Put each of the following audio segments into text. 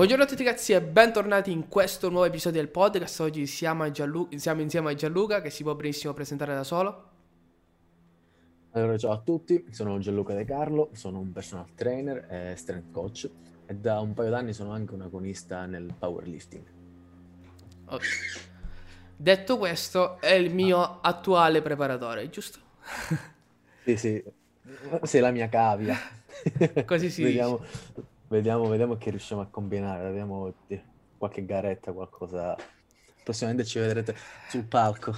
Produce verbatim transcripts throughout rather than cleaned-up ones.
Buongiorno a tutti ragazzi e bentornati in questo nuovo episodio del podcast. Oggi siamo, a Gianlu- siamo insieme a Gianluca, che si può benissimo presentare da solo. Allora, ciao a tutti, sono Gianluca De Carlo, sono un personal trainer e strength coach e da un paio d'anni sono anche un agonista nel powerlifting. Okay. Detto questo, è il mio ah. attuale preparatore, giusto? Sì, sì, sei la mia cavia. Così si Vediamo... dice. Vediamo, vediamo che riusciamo a combinare, abbiamo qualche garetta, qualcosa, prossimamente ci vedrete sul palco.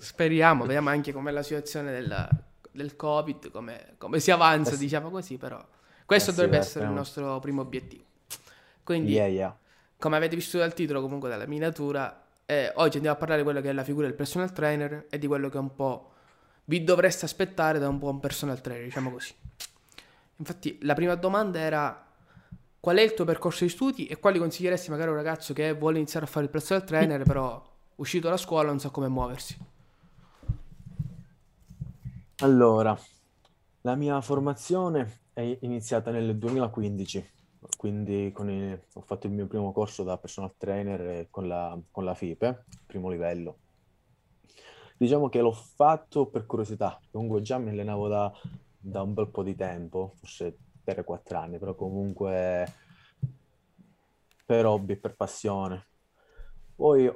Speriamo, vediamo anche com'è la situazione della, del Covid, come, come si avanza, eh, diciamo così, però questo eh, dovrebbe sì, essere il nostro primo obiettivo. Quindi, yeah, yeah. come avete visto dal titolo, comunque dalla miniatura, eh, oggi andiamo a parlare di quello che è la figura del personal trainer e di quello che un po' vi dovreste aspettare da un buon personal trainer, diciamo così. Infatti la prima domanda era: qual è il tuo percorso di studi e quali consiglieresti magari a un ragazzo che vuole iniziare a fare il personal trainer però uscito dalla scuola non sa come muoversi? Allora, la mia formazione è iniziata nel duemilaquindici, quindi con il, ho fatto il mio primo corso da personal trainer con la, con la FIPE, primo livello. Diciamo che l'ho fatto per curiosità, comunque già mi allenavo da, da un bel po' di tempo, forse tre quattro anni, però comunque per hobby, per passione. Poi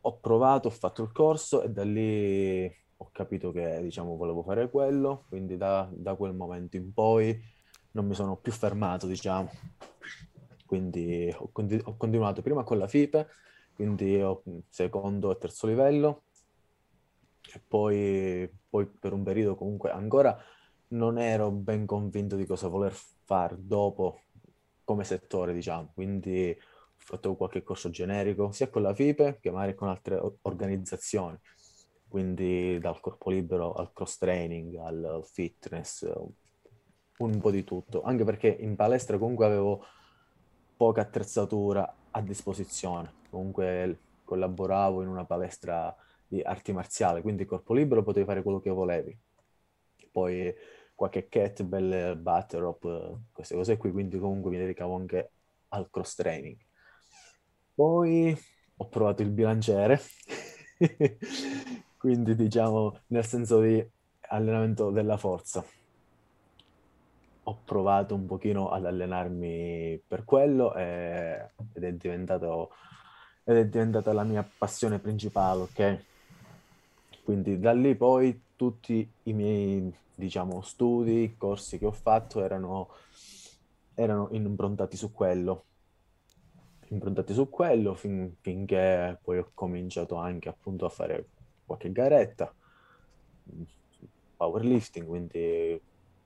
ho provato, ho fatto il corso e da lì ho capito che, diciamo, volevo fare quello, quindi da, da quel momento in poi non mi sono più fermato, diciamo. Quindi ho, con- ho continuato prima con la FIPE, quindi ho secondo e terzo livello, e poi, poi per un periodo comunque ancora non ero ben convinto di cosa voler fare dopo come settore, diciamo, quindi ho fatto qualche corso generico sia con la FIPE che magari con altre organizzazioni, quindi dal corpo libero al cross training al fitness, un po' di tutto, anche perché in palestra comunque avevo poca attrezzatura a disposizione, comunque collaboravo in una palestra di arti marziali, quindi corpo libero potevi fare quello che volevi, poi qualche kettlebell, butter rope, queste cose qui, quindi comunque mi dedicavo anche al cross training. Poi ho provato il bilanciere, quindi diciamo nel senso di allenamento della forza. Ho provato un pochino ad allenarmi per quello e, ed, è diventato, ed è diventata la mia passione principale, ok? Quindi da lì poi tutti i miei, diciamo, studi, corsi che ho fatto erano, erano improntati su quello, improntati su quello fin, finché poi ho cominciato anche appunto a fare qualche garetta, powerlifting, quindi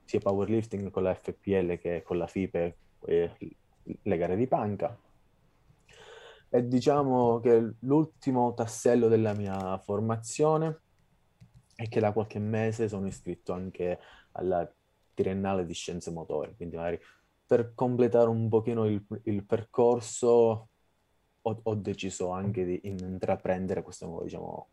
sia powerlifting con la F P L che con la FIPE, le gare di panca. E diciamo che l'ultimo tassello della mia formazione è che da qualche mese sono iscritto anche alla triennale di Scienze motorie, quindi magari per completare un pochino il, il percorso ho, ho deciso anche di intraprendere questa nuova, diciamo,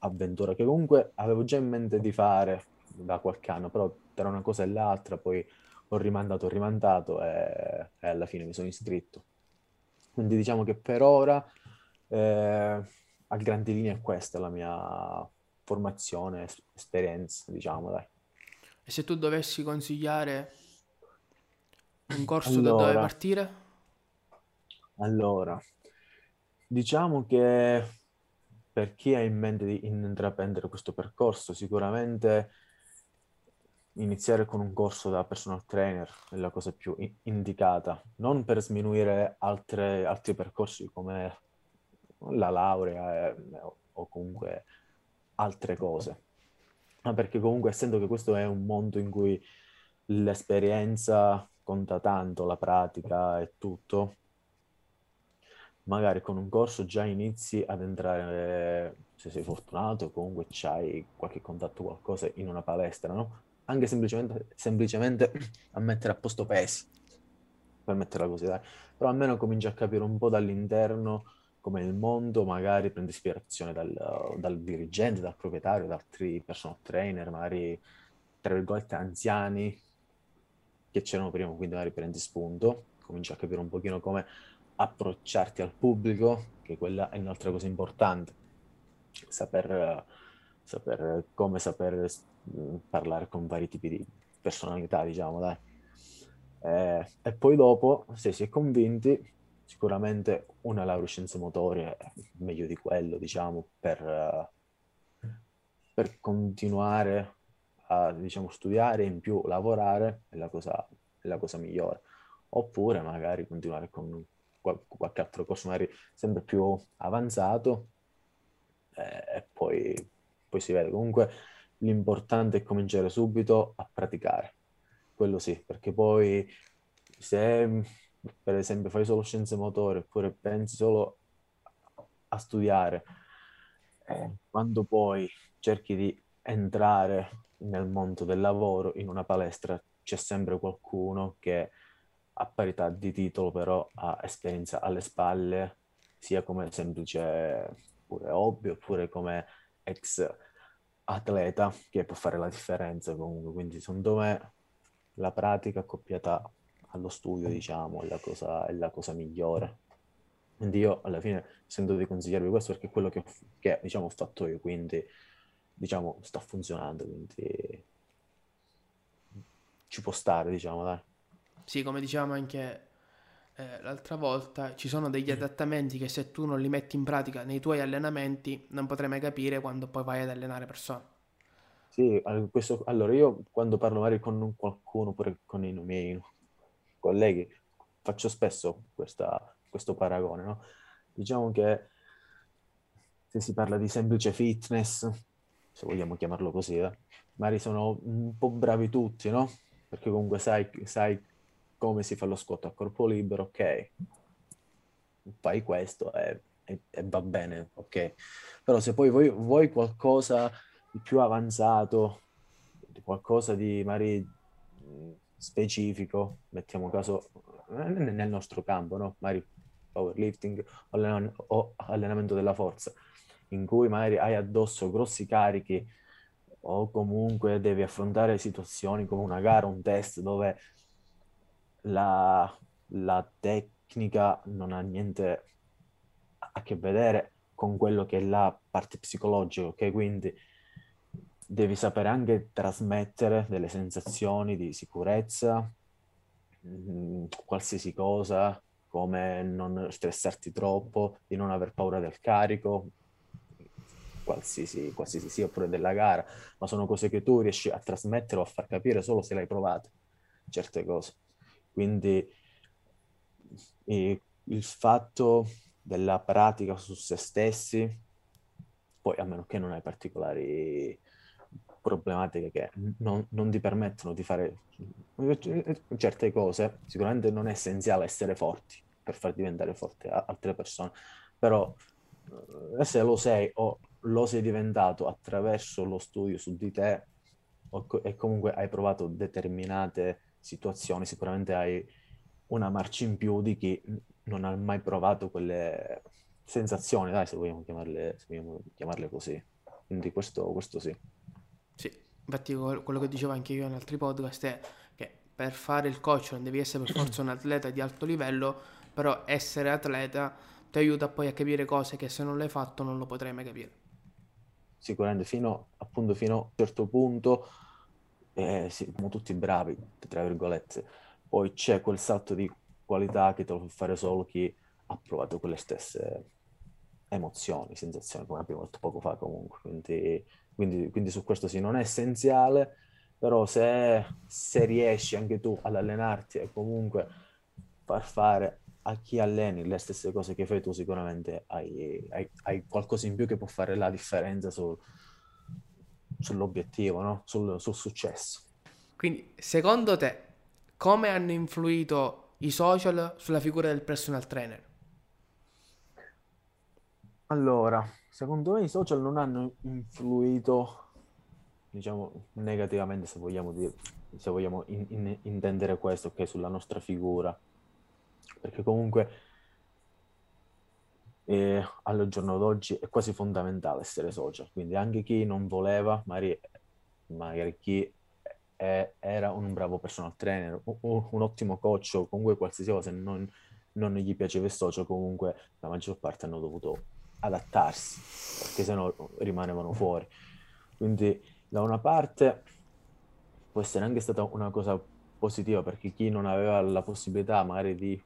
avventura che comunque avevo già in mente di fare da qualche anno, però tra una cosa e l'altra poi ho rimandato, ho rimandato e, e alla fine mi sono iscritto. Quindi diciamo che per ora eh, a grandi linee questa è la mia formazione, esperienza, diciamo, dai. E se tu dovessi consigliare un corso, allora, da dove partire? Allora, diciamo che per chi ha in mente di intraprendere questo percorso, sicuramente iniziare con un corso da personal trainer è la cosa più in- indicata, non per sminuire altre, altri percorsi come la laurea eh, o comunque altre cose, ma perché comunque essendo che questo è un mondo in cui l'esperienza conta tanto, la pratica e tutto, magari con un corso già inizi ad entrare, se sei fortunato comunque c'hai qualche contatto, qualcosa in una palestra, no? Anche semplicemente, semplicemente a mettere a posto pesi, per metterla così, dai. Però almeno cominci a capire un po' dall'interno come il mondo, magari prendi ispirazione dal, dal dirigente, dal proprietario, da altri personal trainer, magari tra virgolette anziani che c'erano prima, quindi magari prendi spunto, cominci a capire un pochino come approcciarti al pubblico, che quella è un'altra cosa importante, saper, saper come saper parlare con vari tipi di personalità, diciamo, dai. Eh, e poi dopo, se si è convinti, sicuramente una laurea in scienze motorie è meglio di quello, diciamo, per, per continuare a, diciamo, studiare, in più lavorare è la cosa, è la cosa migliore. Oppure magari continuare con qualche altro corso magari sempre più avanzato, eh, e poi, poi si vede. Comunque l'importante è cominciare subito a praticare, quello sì, perché poi se per esempio fai solo scienze motorie oppure pensi solo a studiare, eh, quando poi cerchi di entrare nel mondo del lavoro, in una palestra c'è sempre qualcuno che a parità di titolo però ha esperienza alle spalle, sia come semplice pure hobby oppure come ex atleta, che può fare la differenza comunque. Quindi secondo me la pratica accoppiata allo studio, diciamo, è la cosa, è la cosa migliore. Quindi io alla fine sento di consigliarvi questo, perché è quello che, che diciamo ho fatto io, quindi diciamo sta funzionando, quindi ci può stare, diciamo, dai. Sì, come dicevamo anche eh, l'altra volta, ci sono degli adattamenti che se tu non li metti in pratica nei tuoi allenamenti non potrai mai capire quando poi vai ad allenare persone. Sì, questo, allora io quando parlo magari con qualcuno, oppure con i miei colleghi, faccio spesso questa, questo paragone, no? Diciamo che se si parla di semplice fitness, se vogliamo chiamarlo così, eh, magari sono un po' bravi tutti, no? Perché comunque sai, sai come si fa lo squat a corpo libero, ok, fai questo e, e, e va bene, ok. Però se poi vuoi, vuoi qualcosa di più avanzato, qualcosa di magari specifico, mettiamo caso nel nostro campo, no? Magari powerlifting o allenamento della forza, in cui magari hai addosso grossi carichi o comunque devi affrontare situazioni come una gara, un test dove La, la tecnica non ha niente a che vedere con quello che è la parte psicologica, ok? Quindi devi sapere anche trasmettere delle sensazioni di sicurezza, mh, qualsiasi cosa, come non stressarti troppo, di non aver paura del carico, qualsiasi, qualsiasi sia, oppure della gara, ma sono cose che tu riesci a trasmettere o a far capire solo se le hai provate, certe cose. Quindi eh, il fatto della pratica su se stessi, poi a meno che non hai particolari problematiche che non, non ti permettono di fare certe cose, sicuramente non è essenziale essere forti per far diventare forte altre persone, però eh, se lo sei o lo sei diventato attraverso lo studio su di te o, e comunque hai provato determinate situazioni, sicuramente hai una marcia in più di chi non ha mai provato quelle sensazioni, dai, se vogliamo chiamarle, se vogliamo chiamarle così. Quindi questo, questo sì. Sì, infatti quello che dicevo anche io in altri podcast è che per fare il coach non devi essere per forza un atleta di alto livello, però essere atleta ti aiuta poi a capire cose che se non l'hai fatto non lo potrai mai capire. Sicuramente fino, appunto, fino a un certo punto Eh, sì, siamo tutti bravi, tra virgolette, poi c'è quel salto di qualità che te lo fa fare solo chi ha provato quelle stesse emozioni, sensazioni, come abbiamo detto poco fa comunque, quindi, quindi, quindi su questo sì, non è essenziale, però se, se riesci anche tu ad allenarti e comunque far fare a chi alleni le stesse cose che fai tu, sicuramente hai, hai, hai qualcosa in più che può fare la differenza sul sull'obiettivo, no? Sul, sul successo. Quindi, secondo te, come hanno influito i social sulla figura del personal trainer? Allora, secondo me i social non hanno influito, diciamo, negativamente, se vogliamo dire, se vogliamo in, in, intendere questo, che okay, sulla nostra figura, perché comunque e al giorno d'oggi è quasi fondamentale essere social, quindi anche chi non voleva, magari, magari chi eh, era un bravo personal trainer o, o un ottimo coach o comunque qualsiasi cosa non, non gli piaceva il socio, comunque la maggior parte hanno dovuto adattarsi perché sennò rimanevano fuori. Quindi da una parte può essere anche stata una cosa positiva perché chi non aveva la possibilità magari di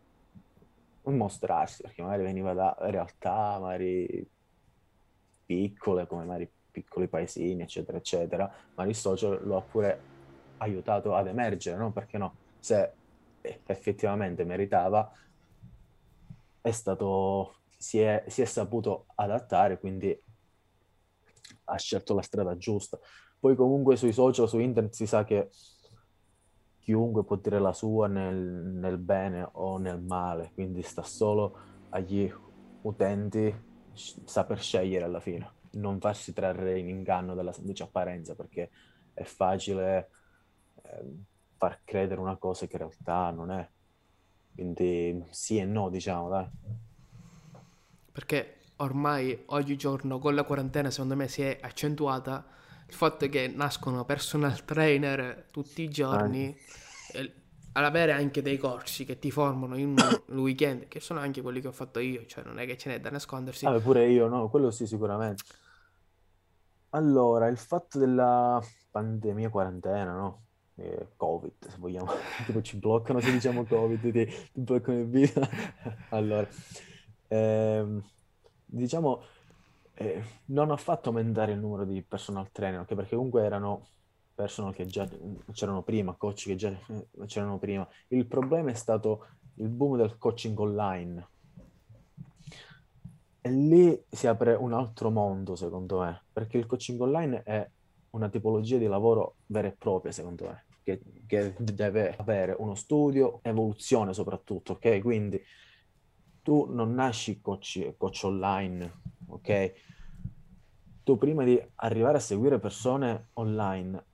mostrarsi, perché magari veniva da realtà magari piccole, come magari piccoli paesini, eccetera, eccetera, ma il social lo ha pure aiutato ad emergere, no? Perché no? Se effettivamente meritava, è stato, si è, si è saputo adattare, quindi ha scelto la strada giusta. Poi comunque sui social, su internet si sa che chiunque può dire la sua nel, nel bene o nel male, quindi sta solo agli utenti saper scegliere alla fine, non farsi trarre in inganno dalla semplice apparenza, perché è facile eh, far credere una cosa che in realtà non è. Quindi sì e no, diciamo, dai. Perché ormai oggigiorno con la quarantena secondo me si è accentuata il fatto che nascono personal trainer tutti i giorni, eh. all'avere anche dei corsi che ti formano in un weekend, che sono anche quelli che ho fatto io, cioè non è che ce n'è da nascondersi. Ah, pure io, no, quello sì sicuramente. Allora, il fatto della pandemia, quarantena, no? Eh, Covid, se vogliamo, tipo ci bloccano se diciamo Covid, ti, ti bloccano il video. Allora, ehm, diciamo... Eh, non ha fatto aumentare il numero di personal trainer, anche perché comunque erano personal che già c'erano prima, coach che già c'erano prima. Il problema è stato il boom del coaching online e lì si apre un altro mondo secondo me, perché il coaching online è una tipologia di lavoro vera e propria secondo me, che, che deve avere uno studio, evoluzione soprattutto, ok? Quindi tu non nasci coach, coach online, ok? Tu prima di arrivare a seguire persone online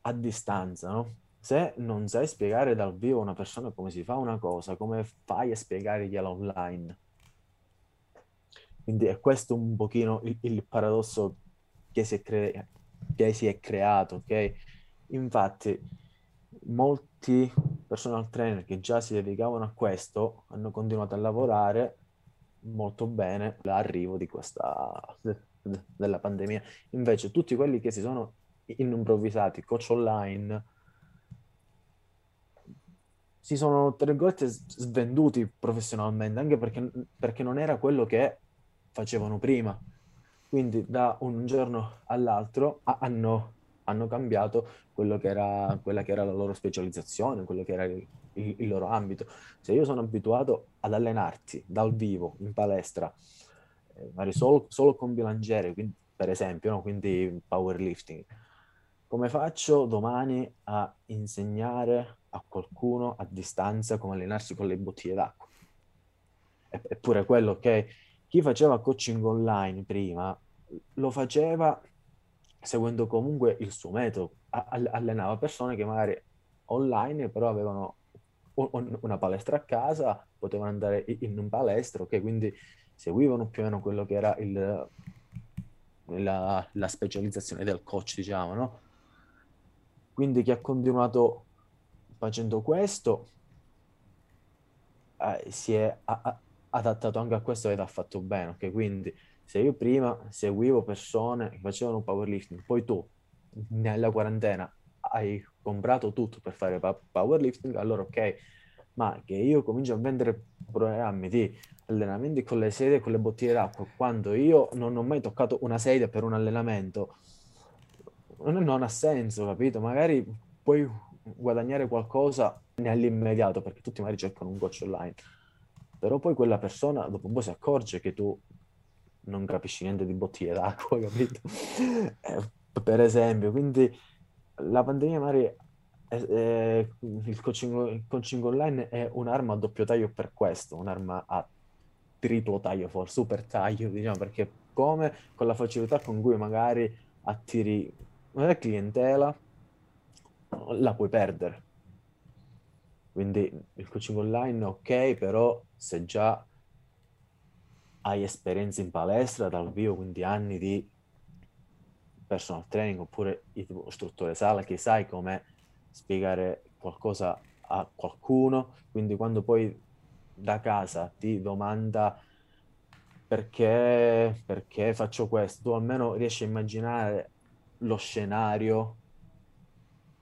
a distanza, no? Se non sai spiegare dal vivo a una persona come si fa una cosa, come fai a spiegargliela online? Quindi è questo un pochino il, il paradosso che si è, cre- che si è creato, ok? Infatti molti personal trainer che già si dedicavano a questo hanno continuato a lavorare molto bene l'arrivo di questa della pandemia. Invece tutti quelli che si sono improvvisati coach online si sono tra virgolette svenduti professionalmente, anche perché, perché non era quello che facevano prima. Quindi da un giorno all'altro hanno hanno cambiato quello che era, quella che era la loro specializzazione, quello che era il, il loro ambito. Se io sono abituato ad allenarti dal vivo, in palestra, eh, magari solo, solo con bilanciere, quindi, per esempio, no? Quindi powerlifting, come faccio domani a insegnare a qualcuno a distanza come allenarsi con le bottiglie d'acqua? Eppure quello che chi faceva coaching online prima lo faceva seguendo comunque il suo metodo, allenava persone che magari online però avevano una palestra a casa, potevano andare in un palestra, ok? Quindi seguivano più o meno quello che era il, la, la specializzazione del coach, diciamo, no? Quindi chi ha continuato facendo questo eh, si è a, a, adattato anche a questo ed ha fatto bene, ok? Quindi se io prima seguivo persone che facevano powerlifting, poi tu nella quarantena hai comprato tutto per fare powerlifting, allora ok, ma che io comincio a vendere programmi di allenamenti con le sedie e con le bottiglie d'acqua, quando io non ho mai toccato una sedia per un allenamento, non ha senso, capito? Magari puoi guadagnare qualcosa nell'immediato, perché tutti magari cercano un coach online, però poi quella persona dopo un po' si accorge che tu non capisci niente di bottiglie d'acqua, capito? Eh, per esempio, quindi la pandemia magari è, è, il, coaching, il coaching online è un'arma a doppio taglio per questo, un'arma a triplo taglio, forse super taglio, diciamo, perché come con la facilità con cui magari attiri una clientela la puoi perdere. Quindi il coaching online ok, però se già hai esperienze in palestra dal vivo, quindi anni di personal training oppure istruttore sala, che sai come spiegare qualcosa a qualcuno, quindi quando poi da casa ti domanda perché, perché faccio questo, tu almeno riesci a immaginare lo scenario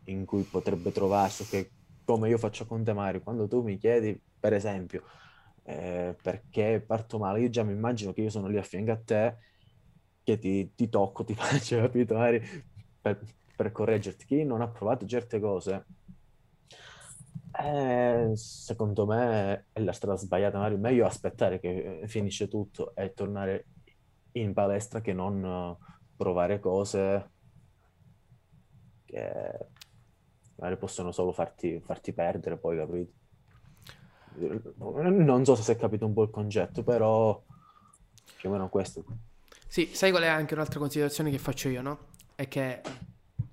in cui potrebbe trovarsi, che come io faccio con te Mario, quando tu mi chiedi per esempio eh, perché parto male, io già mi immagino che io sono lì a fianco a te, che ti, ti tocco, ti faccio, capito Mario, per, per correggerti. Chi non ha provato certe cose eh, secondo me è la strada sbagliata Mario, meglio aspettare che finisce tutto e tornare in palestra che non provare cose che magari possono solo farti, farti perdere poi, capito? Non so se hai capito un po' il concetto, però più o meno questo. Sì, sai qual è anche un'altra considerazione che faccio io, no? È che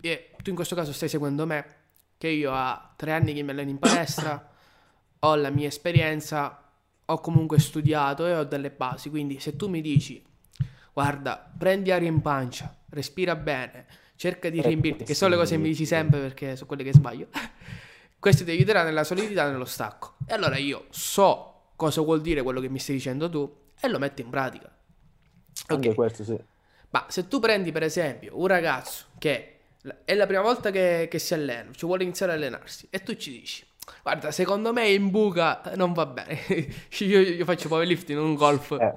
eh, tu in questo caso stai seguendo me, che io a tre anni che mi alleno in palestra, ho la mia esperienza, ho comunque studiato e ho delle basi, quindi se tu mi dici guarda, prendi aria in pancia, respira bene, cerca di riempirti, che sono le cose che mi dici sempre perché sono quelle che sbaglio, questo ti aiuterà nella solidità e nello stacco. E allora io so cosa vuol dire quello che mi stai dicendo tu e lo metto in pratica. Anche okay. Questo sì. Ma se tu prendi per esempio un ragazzo che è la prima volta che, che si allena, cioè vuole iniziare a allenarsi, e tu ci dici guarda, secondo me in buca non va bene, io, io faccio powerlifting, non golf. Eh.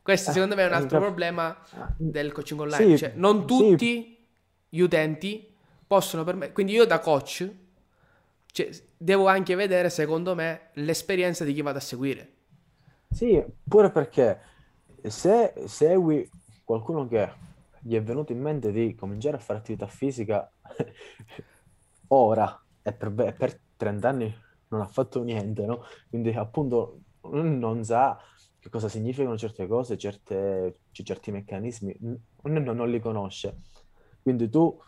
Questo secondo me è un altro problema del coaching online, sì, cioè non tutti sì. Gli utenti possono permettere, quindi io da coach cioè, devo anche vedere secondo me l'esperienza di chi vado a seguire. Sì, pure perché se segui qualcuno che gli è venuto in mente di cominciare a fare attività fisica ora e per, per trenta anni non ha fatto niente, no? Quindi appunto non sa che cosa significano certe cose, certe, certi meccanismi, non, non li conosce. Quindi tu,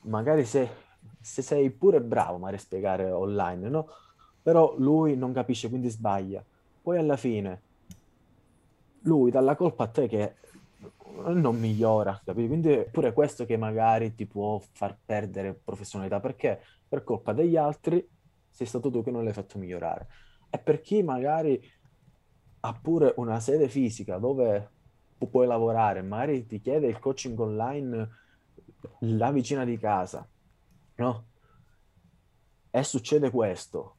magari se, se sei pure bravo magari a spiegare online, no? Però lui non capisce, quindi sbaglia. Poi alla fine, lui dà la colpa a te che non migliora, capito? Quindi è pure questo che magari ti può far perdere professionalità, perché per colpa degli altri sei stato tu che non l'hai fatto migliorare. E per chi magari ha pure una sede fisica dove pu- puoi lavorare, magari ti chiede il coaching online la vicina di casa, no? E succede questo.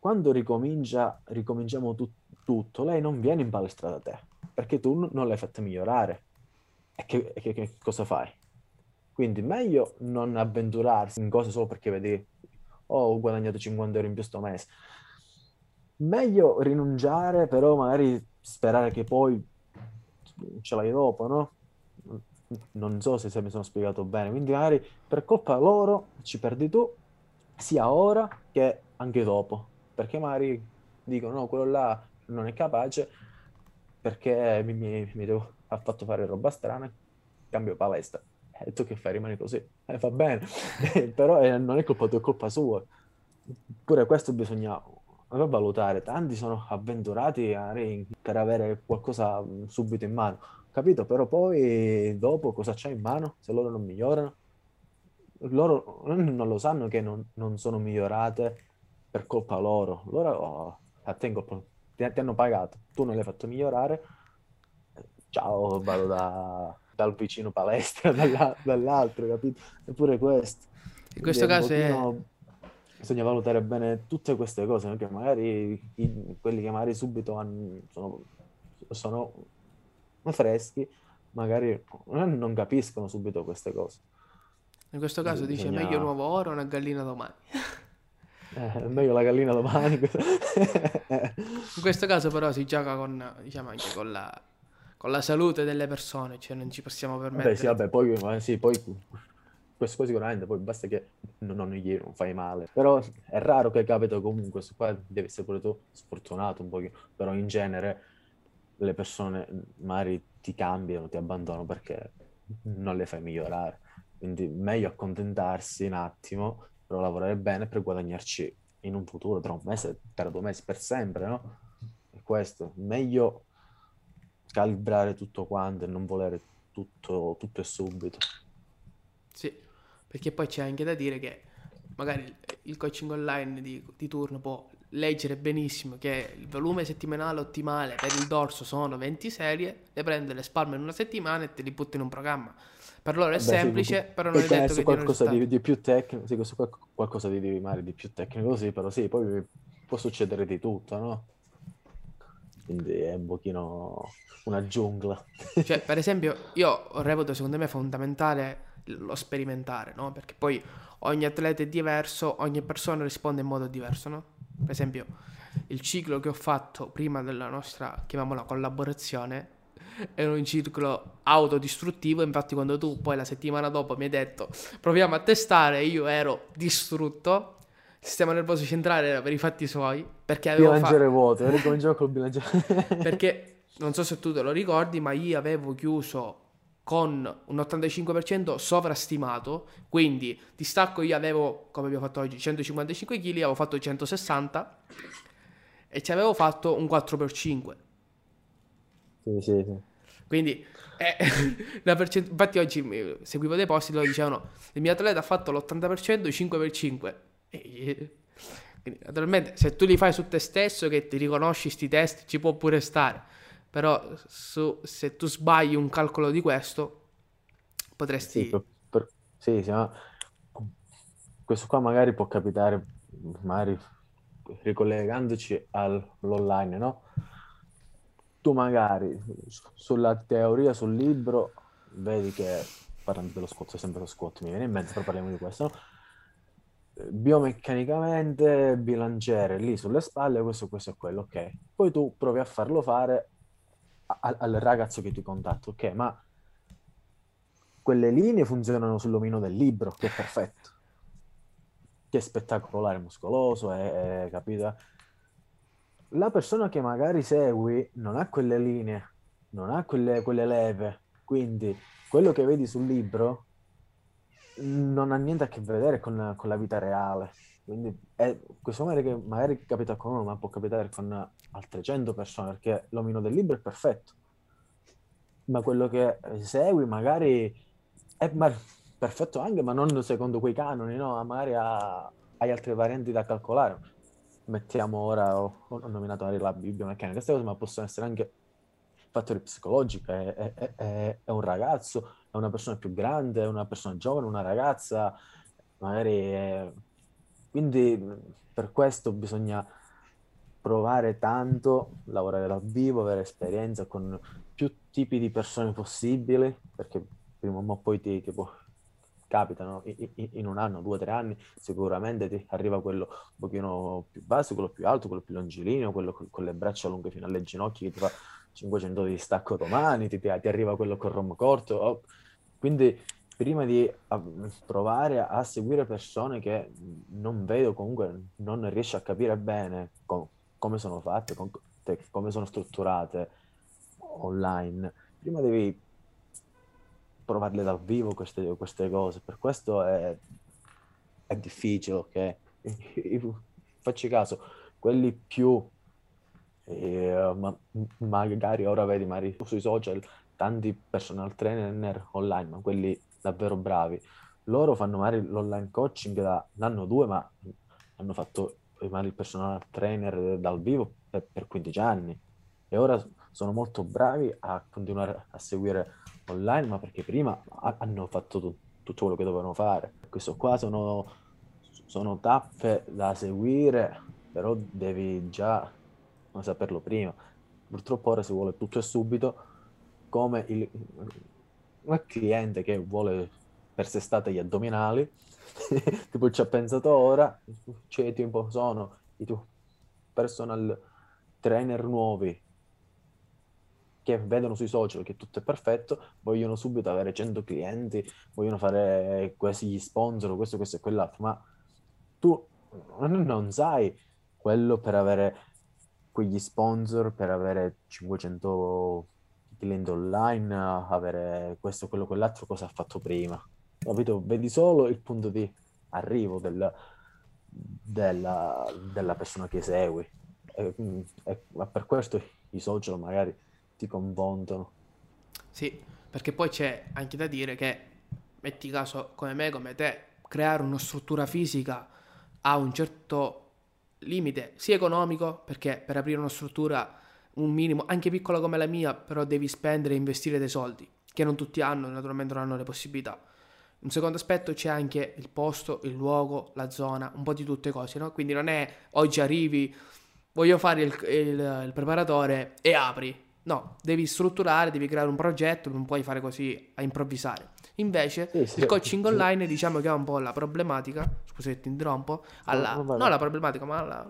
Quando ricomincia, ricominciamo tu- tutto, lei non viene in palestra da te, perché tu n- non l'hai fatta migliorare. E che, che, che cosa fai? Quindi meglio non avventurarsi in cose solo perché vedi, oh, ho guadagnato cinquanta euro in più sto mese. Meglio rinunciare, però magari sperare che poi ce l'hai dopo, no? Non so se, se mi sono spiegato bene. Quindi magari per colpa loro ci perdi tu, sia ora che anche dopo. Perché magari dicono, no, quello là non è capace, perché mi, mi, mi devo, ha fatto fare roba strana, cambio palestra. E tu che fai? Rimani così. Eh, va bene, però eh, non è colpa tua, è colpa sua. Pure questo bisogna a valutare. Tanti sono avventurati per avere qualcosa subito in mano, capito? Però poi dopo cosa c'è in mano? Se loro non migliorano, loro non lo sanno che non, non sono migliorate per colpa loro. Loro oh, a te, ti, ti hanno pagato, tu non le hai fatto migliorare, ciao, vado da, dal vicino palestra, dalla, dall'altro, capito? Eppure questo in questo caso è... Bisogna valutare bene tutte queste cose, perché magari i, quelli che magari subito hanno, sono, sono freschi, magari non capiscono subito queste cose. In questo caso Bisogna... dice meglio un uovo ora o una gallina domani. Eh, meglio la gallina domani. In questo caso però si gioca con, diciamo, anche con la, con la salute delle persone, cioè non ci possiamo permettere. Beh sì, vabbè, poi... Sì, poi... Questo sicuramente, poi basta che non, non, non fai male, però è raro che capita comunque, questo qua deve essere pure tu sfortunato un pochino, però in genere le persone magari ti cambiano, ti abbandonano perché non le fai migliorare, quindi meglio accontentarsi un attimo, però lavorare bene per guadagnarci in un futuro, tra un mese, tra due mesi, per sempre, no? E questo, meglio calibrare tutto quanto e non volere tutto, tutto e subito. Sì, perché poi c'è anche da dire che magari il coaching online di, di turno può leggere benissimo che il volume settimanale ottimale per il dorso sono venti serie, le prende, le spalma in una settimana e te li butti in un programma. Per loro è Beh, semplice, sì, però non è detto che qualcosa di, di più tecnico, sì, questo qualcosa di, di, magari, di più tecnico, sì, però sì, poi può succedere di tutto, no? Quindi è un pochino una giungla. Cioè, per esempio, io reputo secondo me fondamentale lo sperimentare, no? Perché poi ogni atleta è diverso, ogni persona risponde in modo diverso, no? Per esempio, il ciclo che ho fatto prima della nostra, chiamiamola, collaborazione, era un ciclo autodistruttivo. Infatti quando tu poi la settimana dopo mi hai detto proviamo a testare, io ero distrutto, il sistema nervoso centrale era per i fatti suoi, perché avevo bilanciere fa... vuoto, ricominciavo col bilanciere perché non so se tu te lo ricordi, ma io avevo chiuso con un ottantacinque per cento sovrastimato, quindi distacco io avevo, come abbiamo fatto oggi, centocinquantacinque chilogrammi, avevo fatto centosessanta e ci avevo fatto un quattro per cinque. Sì, sì, sì. Quindi eh, la percent- infatti oggi seguivo dei posti dove dicevano il mio atleta ha fatto l'ottanta per cento cinque per cinque, e quindi naturalmente se tu li fai su te stesso che ti riconosci sti test ci può pure stare, però su, se tu sbagli un calcolo di questo potresti sì, per, per, sì, sì, ma questo qua magari può capitare, magari ricollegandoci all'online, no? Tu magari sulla teoria, sul libro, vedi che, parlando dello squat, sempre lo squat mi viene in mente, però parliamo di questo, no? Biomeccanicamente, bilanciere lì sulle spalle, questo, questo e quello, ok. Poi tu provi a farlo fare a- al ragazzo che ti contatta, ok, ma quelle linee funzionano sull'omino del libro, che è perfetto, che è spettacolare, muscoloso, è, è capito? La persona che magari segui non ha quelle linee, non ha quelle, quelle leve, quindi quello che vedi sul libro non ha niente a che vedere con, con la vita reale. Quindi è questo che magari capita con uno, ma può capitare con altre cento persone, perché l'omino del libro è perfetto, ma quello che segui magari è ma- perfetto anche, ma non secondo quei canoni, no? Magari ha, hai altre varianti da calcolare. Mettiamo ora, ho, ho nominato la biomeccanica, queste cose, ma possono essere anche fattori psicologici. È, è, è, è un ragazzo, è una persona più grande, è una persona giovane, una ragazza, magari è... Quindi per questo bisogna provare tanto, lavorare dal vivo, avere esperienza con più tipi di persone possibili, perché prima o poi ti, ti può... capitano in un anno, due, tre anni, sicuramente ti arriva quello un pochino più basso, quello più alto, quello più longilineo, quello con le braccia lunghe fino alle ginocchia che ti fa cinquecento di stacco romani, ti, ti arriva quello col rom corto. Quindi prima di provare a seguire persone che non vedo, comunque non riesci a capire bene com- come sono fatte, com- come sono strutturate online, prima devi provarle dal vivo queste, queste cose. Per questo è, è difficile, ok? Facci caso, quelli più eh, ma, magari ora vedi magari sui social tanti personal trainer online, ma quelli davvero bravi, loro fanno magari l'online coaching da un anno o due, ma hanno fatto magari il personal trainer dal vivo per, per quindici anni e ora sono molto bravi a continuare a seguire online, ma perché prima hanno fatto t- tutto quello che dovevano fare. Questo qua sono, sono tappe da seguire, però devi già saperlo prima. Purtroppo ora si vuole tutto e subito, come il, il cliente che vuole per sestate gli addominali tipo ci ha pensato ora, c'è tipo sono i tuoi personal trainer nuovi che vedono sui social che tutto è perfetto, vogliono subito avere cento clienti, vogliono fare questi sponsor, questo, questo e quell'altro, ma tu non sai quello per avere quegli sponsor, per avere cinquecento clienti online, avere questo, quello, quell'altro, cosa ha fatto prima, capito? Vedi solo il punto di arrivo del, della, della persona che segui, e, e, ma per questo i social magari confondono. Sì, perché poi c'è anche da dire che metti caso come me, come te, creare una struttura fisica ha un certo limite, sia economico, perché per aprire una struttura, un minimo, anche piccola come la mia, però devi spendere e investire dei soldi, che non tutti hanno, naturalmente non hanno le possibilità. Un secondo aspetto, c'è anche il posto, il luogo, la zona, un po' di tutte cose, no? Quindi non è oggi arrivi, voglio fare il, il, il preparatore e apri. No, devi strutturare, devi creare un progetto, non puoi fare così a improvvisare. Invece sì, sì, il coaching sì. online diciamo che ha un po' la problematica, scusa se ti interrompo, alla, no, no, no la problematica, ma alla,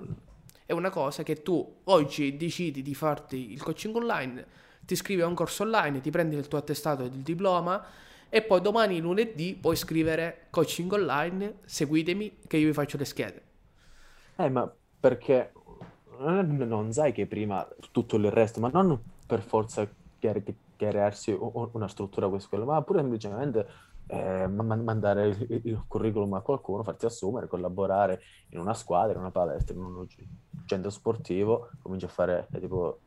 è una cosa che tu oggi decidi di farti il coaching online, ti iscrivi a un corso online, ti prendi il tuo attestato e il diploma e poi domani lunedì puoi scrivere coaching online, seguitemi che io vi faccio le schede. Eh ma perché non sai che prima tutto il resto, ma non per forza crearsi una struttura, questo, ma pure semplicemente eh, mandare il, il curriculum a qualcuno, farti assumere, collaborare in una squadra, in una palestra, in un centro sportivo, cominci a fare eh, tipo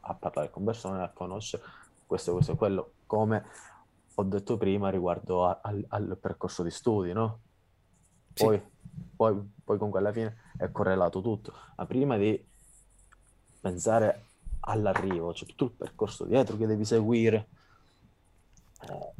a parlare con persone, a conoscere questo, questo e quello, come ho detto prima riguardo a, al, al percorso di studi, no? Poi, sì. poi, poi comunque alla fine è correlato tutto, ma prima di pensare all'arrivo c'è tutto il percorso dietro che devi seguire. eh.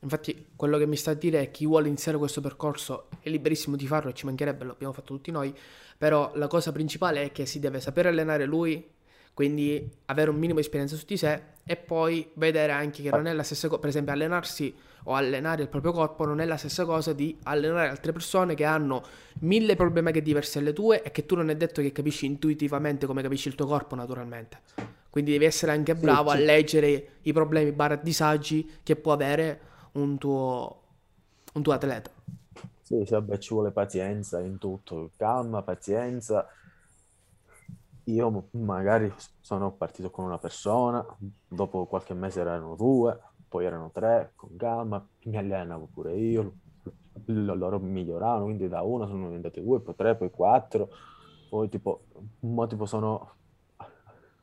Infatti quello che mi sta a dire è chi vuole iniziare questo percorso è liberissimo di farlo e ci mancherebbe, lo abbiamo fatto tutti noi, però la cosa principale è che si deve sapere allenare lui, quindi avere un minimo di esperienza su di sé e poi vedere anche che non è la stessa cosa, per esempio allenarsi o allenare il proprio corpo non è la stessa cosa di allenare altre persone che hanno mille problematiche diverse dalle tue e che tu non è detto che capisci intuitivamente come capisci il tuo corpo naturalmente, quindi devi essere anche bravo sì, sì. a leggere i problemi barra disagi che può avere un tuo, un tuo atleta. Sì, sì vabbè, ci vuole pazienza in tutto, calma, pazienza. Io magari sono partito con una persona, dopo qualche mese erano due, poi erano tre, con calma, mi allenavo pure io, loro miglioravano, quindi da uno sono diventati due, poi tre, poi quattro, poi tipo, mo tipo sono...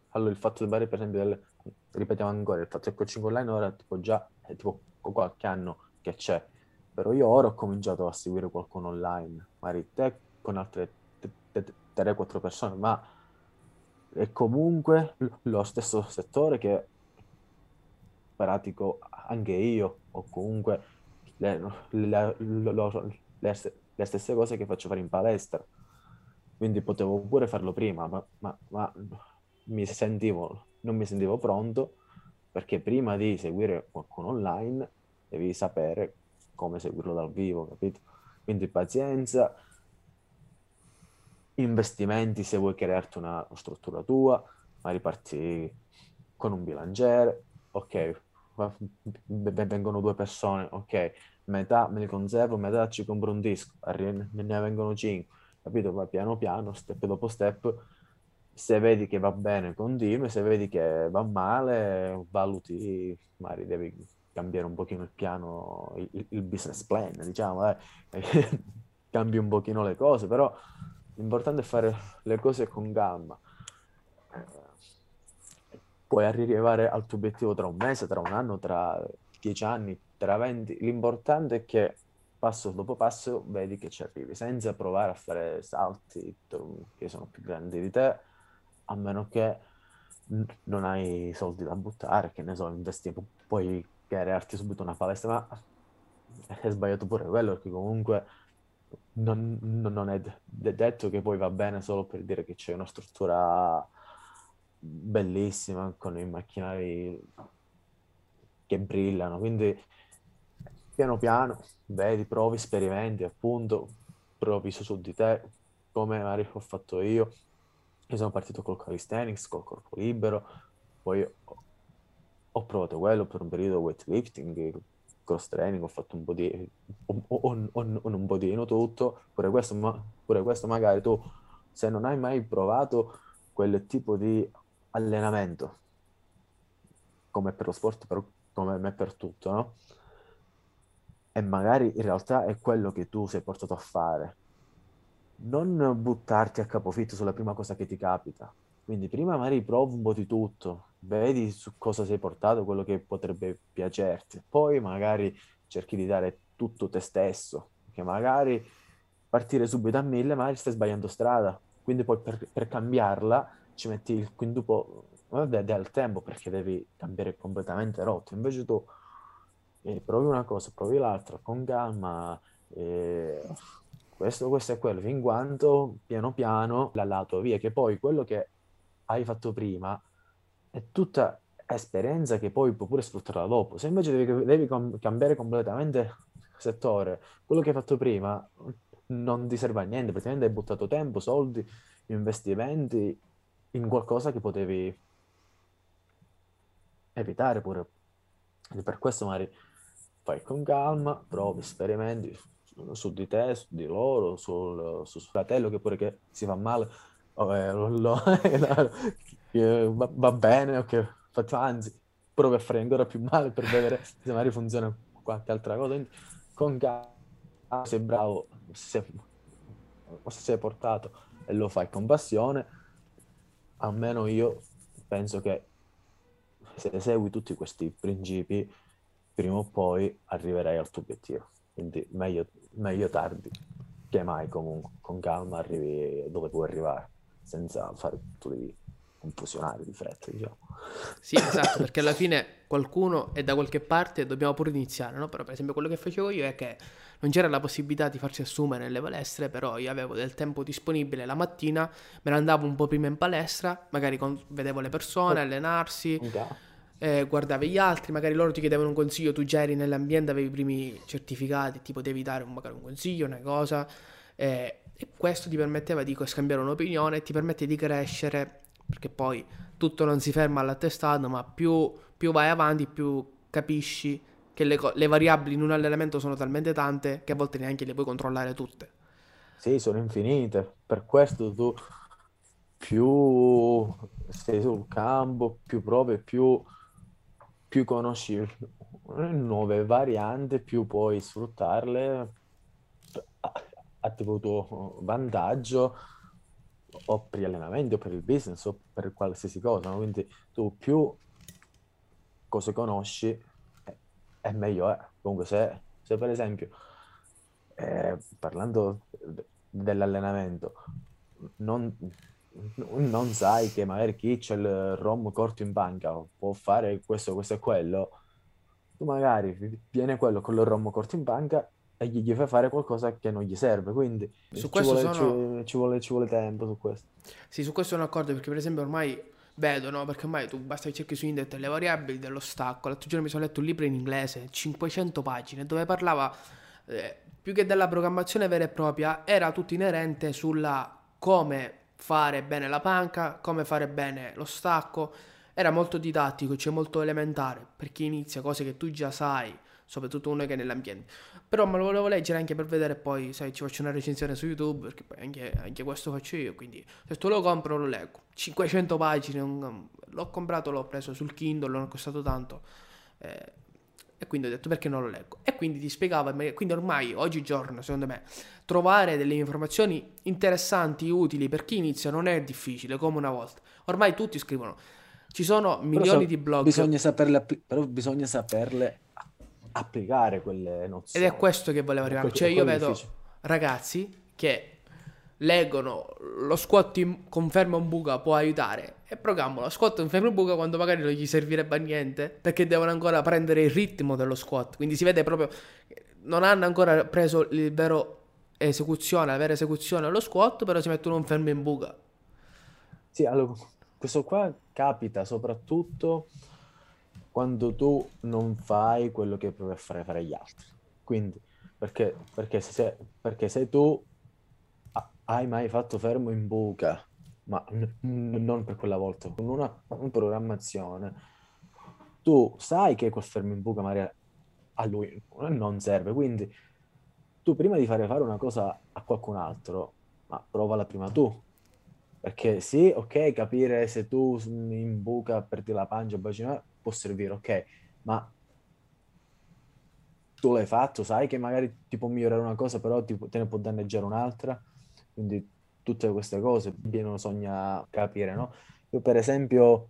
Allora il fatto di fare per esempio, del... ripetiamo ancora, il fatto del coaching online ora tipo già è tipo qualche anno che c'è, però io ora ho cominciato a seguire qualcuno online, magari te con altre tre quattro persone, ma è comunque lo stesso settore che pratico anche io, o comunque le, le, le, le stesse cose che faccio fare in palestra, quindi potevo pure farlo prima, ma, ma, ma mi sentivo, non mi sentivo pronto, perché prima di seguire qualcuno online devi sapere come seguirlo dal vivo, capito? Quindi pazienza, investimenti se vuoi crearti una struttura tua, ma riparti con un bilanciere, ok, vengono due persone, ok, metà me li conservo, metà ci compro un disco, ne vengono cinque, capito? Va piano piano, step dopo step, se vedi che va bene continui, se vedi che va male valuti, magari devi cambiare un pochino il piano, il, il business plan, diciamo, eh. Cambi un pochino le cose, però l'importante è fare le cose con calma. Puoi arrivare al tuo obiettivo tra un mese, tra un anno, tra dieci anni, tra venti. L'importante è che passo dopo passo vedi che ci arrivi, senza provare a fare salti che sono più grandi di te, a meno che non hai soldi da buttare, che ne so, investi, puoi crearti subito una palestra, ma è sbagliato pure quello, perché comunque... Non, non è de- detto che poi va bene solo per dire che c'è una struttura bellissima con i macchinari che brillano, quindi piano piano vedi, provi, sperimenti, appunto, provi su, su di te, come magari ho fatto io. Io sono partito col calisthenics, col corpo libero, poi ho, ho provato quello per un periodo, weightlifting, cross training, ho fatto un po' di on, on, on, on un pochino tutto, pure questo, ma, pure questo magari tu se non hai mai provato quel tipo di allenamento, come per lo sport, per, come per tutto, no? E magari in realtà è quello che tu sei portato a fare, non buttarti a capofitto sulla prima cosa che ti capita, quindi prima magari provi un po' di tutto, vedi su cosa sei portato, quello che potrebbe piacerti, poi magari cerchi di dare tutto te stesso, che magari partire subito a mille, magari stai sbagliando strada, quindi poi per, per cambiarla ci metti il quintupo, vabbè, del tempo, perché devi cambiare completamente rotta. Invece tu eh, provi una cosa, provi l'altra con calma, eh, questo, questo è quello, fin quanto piano piano la, la tua via, che poi quello che hai fatto prima è tutta esperienza che poi puoi pure sfruttarla dopo. Se invece devi, devi com- cambiare completamente settore, quello che hai fatto prima non ti serve a niente, praticamente hai buttato tempo, soldi, investimenti in qualcosa che potevi evitare pure. E per questo magari fai con calma, provi, sperimenti su, su di te, su di loro, sul, sul fratello che pure che si fa male, vabbè, lo, lo, va, va bene, ok, anzi provi a fare ancora più male per vedere se magari funziona qualche altra cosa. Quindi, con calma, sei bravo, se sei portato e lo fai con passione, almeno io penso che se segui tutti questi principi prima o poi arriverai al tuo obiettivo, quindi meglio, meglio tardi che mai. Comunque con calma arrivi dove puoi arrivare senza fare tutto di confusionare di fretta, diciamo. Sì, esatto, perché alla fine qualcuno è da qualche parte e dobbiamo pure iniziare, no? Però per esempio quello che facevo io è che non c'era la possibilità di farsi assumere nelle palestre, però io avevo del tempo disponibile la mattina, me ne andavo un po' prima in palestra, magari con... vedevo le persone allenarsi, eh, guardavo gli altri, magari loro ti chiedevano un consiglio, tu già eri nell'ambiente, avevi i primi certificati, ti potevi dare un, magari un consiglio, una cosa, eh, e questo ti permetteva di scambiare un'opinione, ti permette di crescere, perché poi tutto non si ferma all'attestato, ma più, più vai avanti più capisci che le, le variabili in un allenamento sono talmente tante che a volte neanche le puoi controllare tutte. Sì, sono infinite, per questo tu più sei sul campo, più provi, più, più conosci nuove varianti, più puoi sfruttarle a, a tipo tuo vantaggio, o per gli allenamenti, o per il business, o per qualsiasi cosa, no? Quindi tu più cose conosci è meglio è. Comunque se, se per esempio eh, parlando dell'allenamento non, non sai che magari chi c'è il rom corto in banca può fare questo, questo e quello, tu magari viene quello con il rom corto in banca e gli fa fare qualcosa che non gli serve, quindi su questo ci vuole, sono... ci, ci, vuole, ci vuole tempo su questo. Sì, su questo sono d'accordo, perché per esempio ormai vedo, no? Perché ormai tu basta che cerchi su internet le variabili dello stacco. L'altro giorno mi sono letto un libro in inglese, cinquecento pagine, dove parlava eh, più che della programmazione vera e propria, era tutto inerente sulla come fare bene la panca, come fare bene lo stacco. Era molto didattico, cioè molto elementare, per chi inizia, cose che tu già sai, soprattutto uno che è nell'ambiente. Però me lo volevo leggere anche per vedere, poi sai, ci faccio una recensione su YouTube, perché poi anche, anche questo faccio io, quindi se tu lo compro lo leggo. Cinquecento pagine, un, l'ho comprato, l'ho preso sul Kindle, non è costato tanto, eh, e quindi ho detto perché non lo leggo, e quindi ti spiegava. Quindi ormai oggigiorno secondo me trovare delle informazioni interessanti, utili per chi inizia non è difficile come una volta, ormai tutti scrivono, ci sono milioni so, di blog, bisogna saperle, però bisogna saperle applicare quelle nozioni, ed è questo che volevo arrivare. Cioè io vedo difficile. Ragazzi che leggono lo squat in, con fermo in buca può aiutare, e programmano lo squat in fermo in buca quando magari non gli servirebbe a niente, perché devono ancora prendere il ritmo dello squat, quindi si vede proprio non hanno ancora preso il vero esecuzione, la vera esecuzione allo squat, però si mettono un fermo in buca. Sì, allora questo qua capita soprattutto quando tu non fai quello che provi a fare fare gli altri. Quindi, perché, perché, se, perché se tu hai mai fatto fermo in buca, ma n- n- non per quella volta, con una, una programmazione, tu sai che quel fermo in buca magari a lui non serve, quindi tu prima di fare fare una cosa a qualcun altro, ma provala prima tu. Perché sì, ok, capire se tu in buca perdi la pancia, bacino, può servire, ok, ma tu l'hai fatto, sai che magari ti può migliorare una cosa, però ti, te ne può danneggiare un'altra, quindi tutte queste cose bene bisogna capire, no? Io per esempio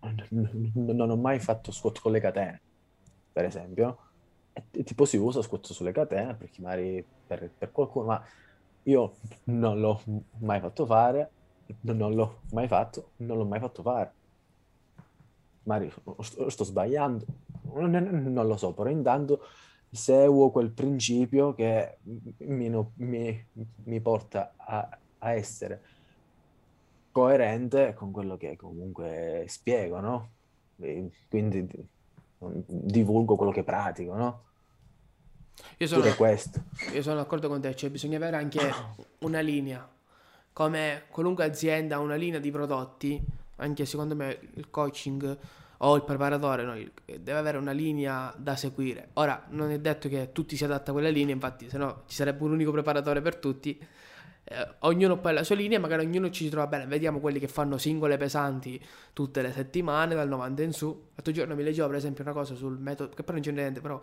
non ho mai fatto squat con le catene, per esempio, e tipo si usa scuoto sulle catene perché magari per, per qualcuno, ma io non l'ho mai fatto fare, non l'ho mai fatto, non l'ho mai fatto fare. Mario, sto, sto sbagliando, non, non lo so, però intanto seguo quel principio che mi, mi, mi porta a, a essere coerente con quello che comunque spiego, no? E quindi divulgo quello che pratico, no? Io sono, questo. Io sono d'accordo con te, cioè bisogna avere anche una linea, come qualunque azienda ha una linea di prodotti. Anche secondo me il coaching o il preparatore, no, deve avere una linea da seguire. Ora non è detto che tutti si adatta a quella linea, infatti se no ci sarebbe un unico preparatore per tutti, eh, ognuno poi ha la sua linea, magari ognuno ci trova bene. Vediamo quelli che fanno singole pesanti tutte le settimane dal novanta in su. L'altro giorno mi leggevo per esempio una cosa sul metodo, che poi non c'è niente, però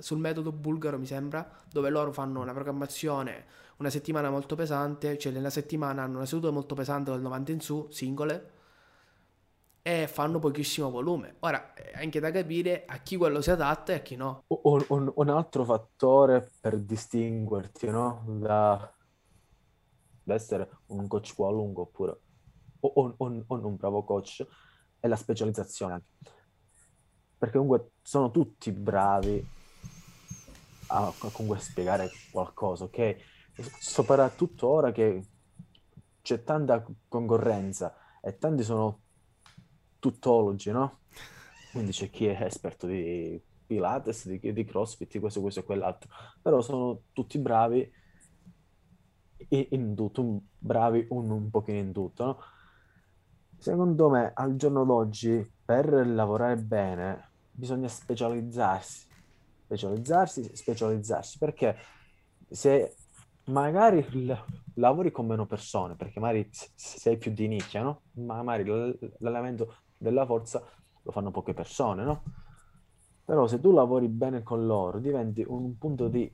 sul metodo bulgaro mi sembra, dove loro fanno una programmazione una settimana molto pesante, cioè nella settimana hanno una seduta molto pesante dal novanta in su, singole, e fanno pochissimo volume. Ora, è anche da capire a chi quello si adatta e a chi no. Un, un, un altro fattore per distinguerti, no? Da, da essere un coach qualunque oppure un, un, un, un bravo coach è la specializzazione. Perché comunque sono tutti bravi a, a comunque spiegare qualcosa, ok? Soprattutto ora che c'è tanta concorrenza e tanti sono tuttologi, no? Quindi c'è chi è esperto di Pilates, di, di CrossFit, di questo, questo e quell'altro, però sono tutti bravi in tutto, bravi un, un pochino in tutto, no? Secondo me al giorno d'oggi per lavorare bene bisogna specializzarsi, specializzarsi, specializzarsi, perché se magari lavori con meno persone, perché magari sei più di nicchia, no? Ma magari l'allenamento della forza lo fanno poche persone, no? Però se tu lavori bene con loro diventi un punto di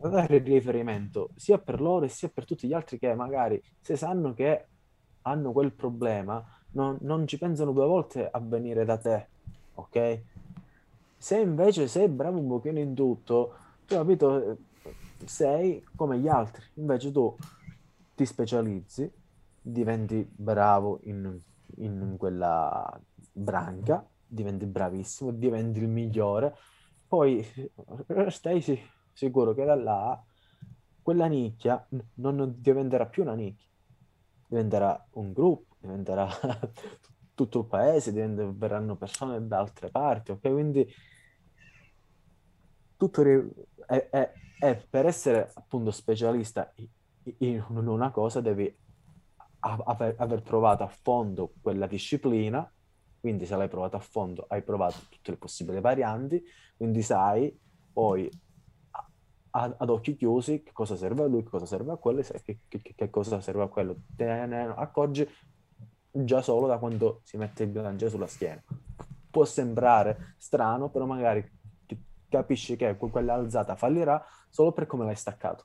riferimento sia per loro sia per tutti gli altri che magari, se sanno che hanno quel problema, non, non ci pensano due volte a venire da te, ok? Se invece sei bravo un pochino in tutto, tu capito, sei come gli altri. Invece tu ti specializzi, diventi bravo in in quella branca, diventi bravissimo, diventi il migliore, poi stai sicuro che da là quella nicchia non diventerà più una nicchia, diventerà un gruppo, diventerà tutto il paese, diventeranno persone da altre parti, ok? Quindi tutto è, è, è per essere appunto specialista in una cosa devi Aver, aver provato a fondo quella disciplina, quindi se l'hai provata a fondo hai provato tutte le possibili varianti, quindi sai poi ad, ad occhi chiusi che cosa serve a lui, che cosa serve a quello, che, che, che cosa serve a quello, te ne accorgi già solo da quando si mette il bilanciere sulla schiena. Può sembrare strano, però magari capisci che quella alzata fallirà solo per come l'hai staccato.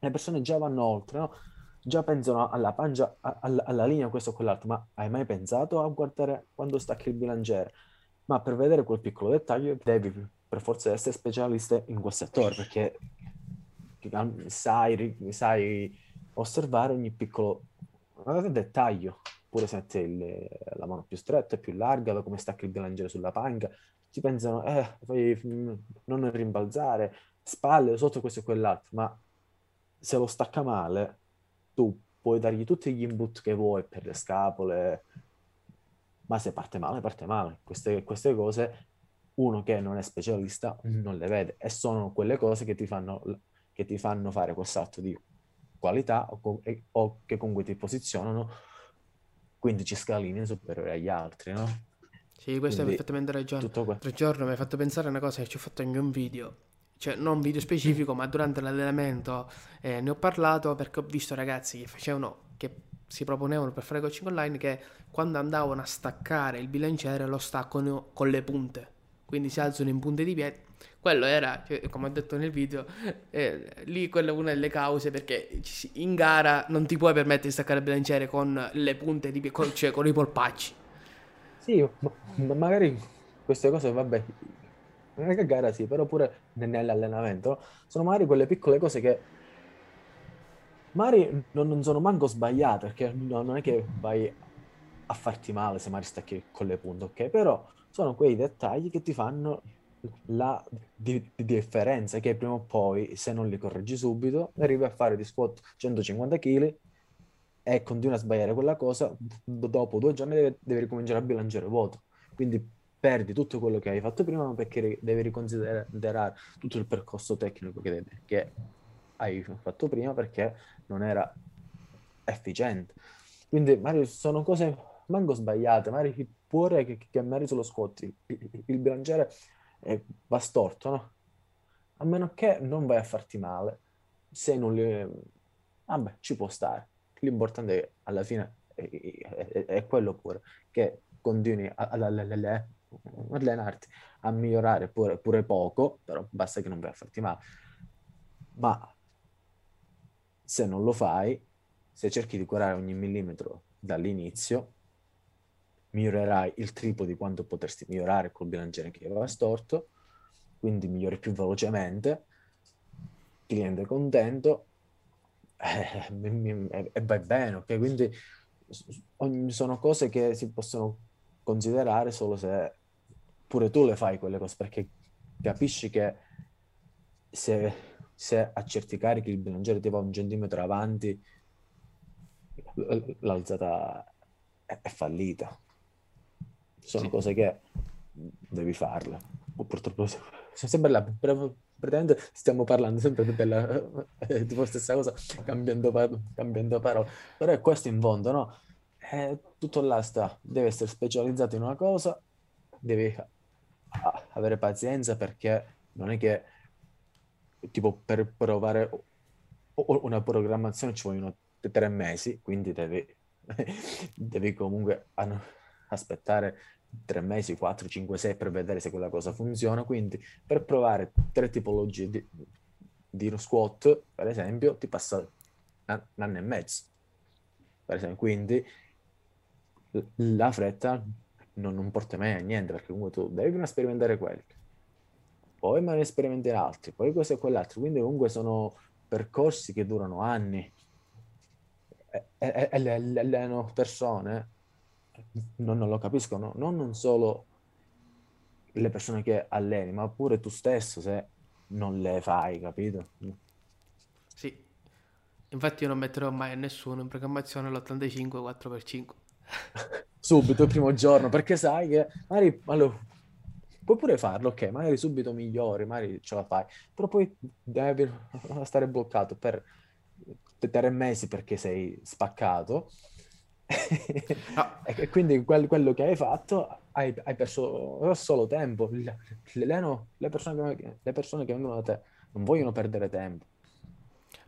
Le persone già vanno oltre, no? Già pensano alla pancia, alla, alla linea, questo o quell'altro, ma hai mai pensato a guardare quando stacchi il bilanciere? Ma per vedere quel piccolo dettaglio devi per forza essere specialista in quel settore, perché sai, sai osservare ogni piccolo dettaglio, pure se metti il, la mano più stretta, più larga, come stacchi il bilanciere sulla panca, ti pensano, eh, fai, non rimbalzare, spalle, sotto, questo e quell'altro, ma se lo stacca male, tu puoi dargli tutti gli input che vuoi per le scapole, ma se parte male, parte male. Queste, queste cose uno che non è specialista non le vede, e sono quelle cose che ti fanno, che ti fanno fare quel salto di qualità o, o che comunque ti posizionano quindici scalini superiori agli altri, no? Sì, questo hai perfettamente ragione. L'altro giorno mi hai fatto pensare a una cosa che ci ho fatto anche un video. Cioè non un video specifico, ma durante l'allenamento eh, ne ho parlato, perché ho visto ragazzi che facevano, che si proponevano per fare coaching online, che quando andavano a staccare il bilanciere lo staccano con le punte, quindi si alzano in punte di piedi. Quello era, cioè, come ho detto nel video, eh, lì quella è una delle cause, perché in gara non ti puoi permettere di staccare il bilanciere con le punte di piedi, con, cioè con i polpacci. Sì, ma magari queste cose, vabbè, nella gara sì, però pure nell'allenamento, sono magari quelle piccole cose che magari non, non sono manco sbagliate, perché non è che vai a farti male se magari stacchi con le punte, ok? Però sono quei dettagli che ti fanno la di, di differenza, che prima o poi, se non li correggi subito, arrivi a fare di squat centocinquanta chili e continui a sbagliare quella cosa, dopo due giorni devi, devi ricominciare a bilanciare vuoto. Quindi perdi tutto quello che hai fatto prima, perché devi riconsiderare tutto il percorso tecnico che, che hai fatto prima, perché non era efficiente. Quindi magari sono cose manco sbagliate, magari pure che, che magari sullo squat il, il bilanciere è, va storto, no? A meno che non vai a farti male, se non li, vabbè, ci può stare. L'importante è, alla fine è, è, è quello pure, che continui ad allenarti, a migliorare pure, pure poco, però basta che non vai a farti male. Ma se non lo fai, se cerchi di curare ogni millimetro dall'inizio, migliorerai il triplo di quanto potresti migliorare col bilanciere che aveva storto, quindi migliori più velocemente, cliente contento, e eh, vai bene, ok? Quindi sono cose che si possono considerare solo se pure tu le fai quelle cose, perché capisci che se, se a certi carichi il bilanciere ti va un centimetro avanti, l'alzata è, è fallita. Sono sì, cose che devi farle. Purtroppo sempre la praticamente stiamo parlando sempre della eh, tipo stessa cosa, cambiando, cambiando parole, però è questo in fondo, no? Eh, tutto là sta, deve essere specializzato in una cosa, devi a, avere pazienza, perché non è che tipo per provare una programmazione ci vogliono tre mesi, quindi devi, devi comunque aspettare tre mesi, quattro, cinque, sei per vedere se quella cosa funziona. Quindi per provare tre tipologie di, di uno squat, per esempio, ti passa un anno e mezzo, per esempio. Quindi la fretta non, non porta mai a niente, perché comunque tu devi prima sperimentare quelli, poi magari sperimentare altri, poi questo e quell'altro, quindi comunque sono percorsi che durano anni e, e, e le, le, le persone non, non lo capiscono, non, non solo le persone che alleni, ma pure tu stesso se non le fai, capito? Sì, infatti io non metterò mai a nessuno in programmazione l'ottantacinque quattro per cinque subito il primo giorno, perché sai che magari allora, puoi pure farlo, ok, magari subito migliori, magari ce la fai, però poi devi stare bloccato per tre mesi perché sei spaccato. No. E quindi quel, quello che hai fatto hai, hai perso solo tempo. Le, le, no, le, persone che, le persone che vengono da te non vogliono perdere tempo.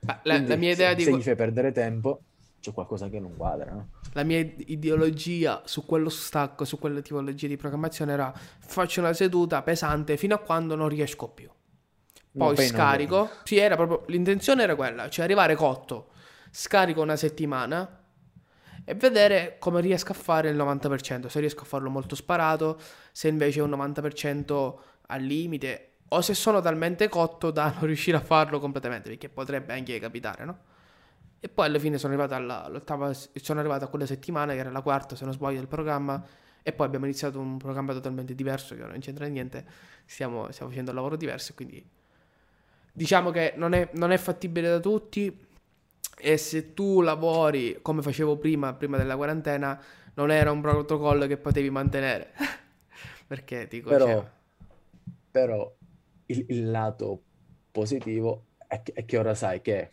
Ma la, la mia idea se, di... se gli fai perdere tempo c'è qualcosa che non quadra, no? La mia ideologia su quello stacco, su quella tipologia di programmazione era: faccio una seduta pesante fino a quando non riesco più, poi, poi scarico non... sì, era proprio l'intenzione, era quella, cioè arrivare cotto, scarico una settimana e vedere come riesco a fare il novanta per cento, se riesco a farlo molto sparato, se invece è un novanta per cento al limite, o se sono talmente cotto da non riuscire a farlo completamente, perché potrebbe anche capitare, no? E poi alla fine sono arrivato alla, all'ottava, sono arrivato a quella settimana, che era la quarta se non sbaglio del programma, e poi abbiamo iniziato un programma totalmente diverso, che non c'entra niente, stiamo, stiamo facendo un lavoro diverso, quindi diciamo che non è, non è fattibile da tutti. E se tu lavori come facevo prima, prima della quarantena, non era un protocollo che potevi mantenere. Perché dico, però, cioè... però il, il lato positivo è che, è che ora sai che